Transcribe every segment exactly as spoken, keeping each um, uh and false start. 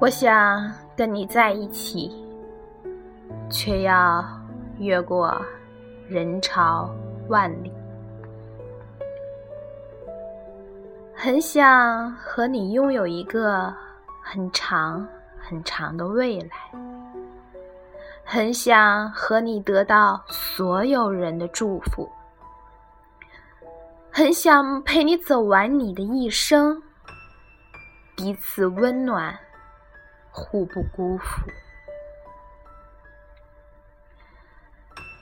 我想跟你在一起，却要越过人潮万里。很想和你拥有一个很长很长的未来，很想和你得到所有人的祝福，很想陪你走完你的一生，彼此温暖，互不辜负。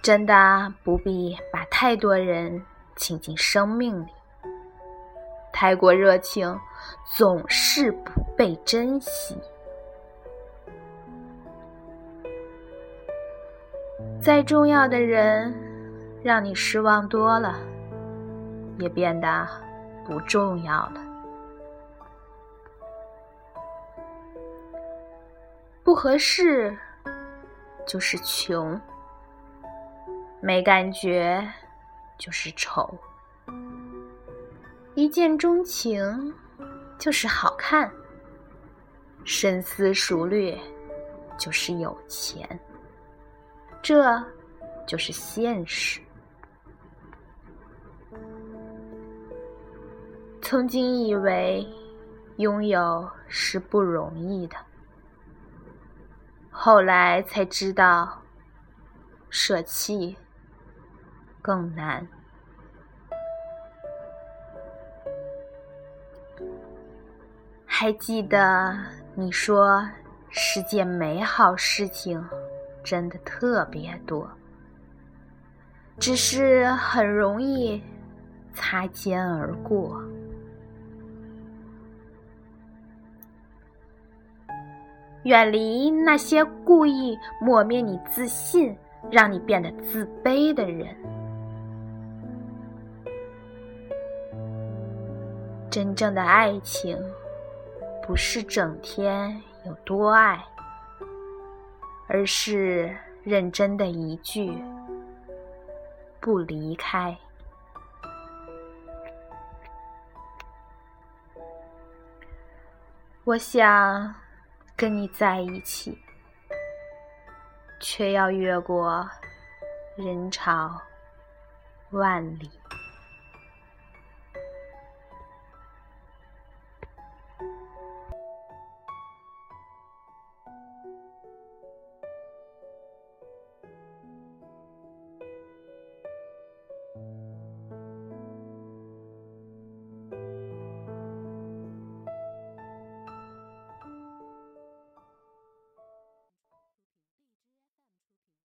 真的不必把太多人请进生命里，太过热情总是不被珍惜。再重要的人让你失望多了，也变得不重要了。不合适就是穷，没感觉就是丑，一见钟情就是好看，深思熟虑就是有钱。这就是现实。曾经以为拥有是不容易的，后来才知道，舍弃更难。还记得你说，世界美好事情真的特别多，只是很容易擦肩而过。远离那些故意抹灭你自信，让你变得自卑的人。真正的爱情不是整天有多爱，而是认真的一句不离开。我想跟你在一起，却要越过人潮万里。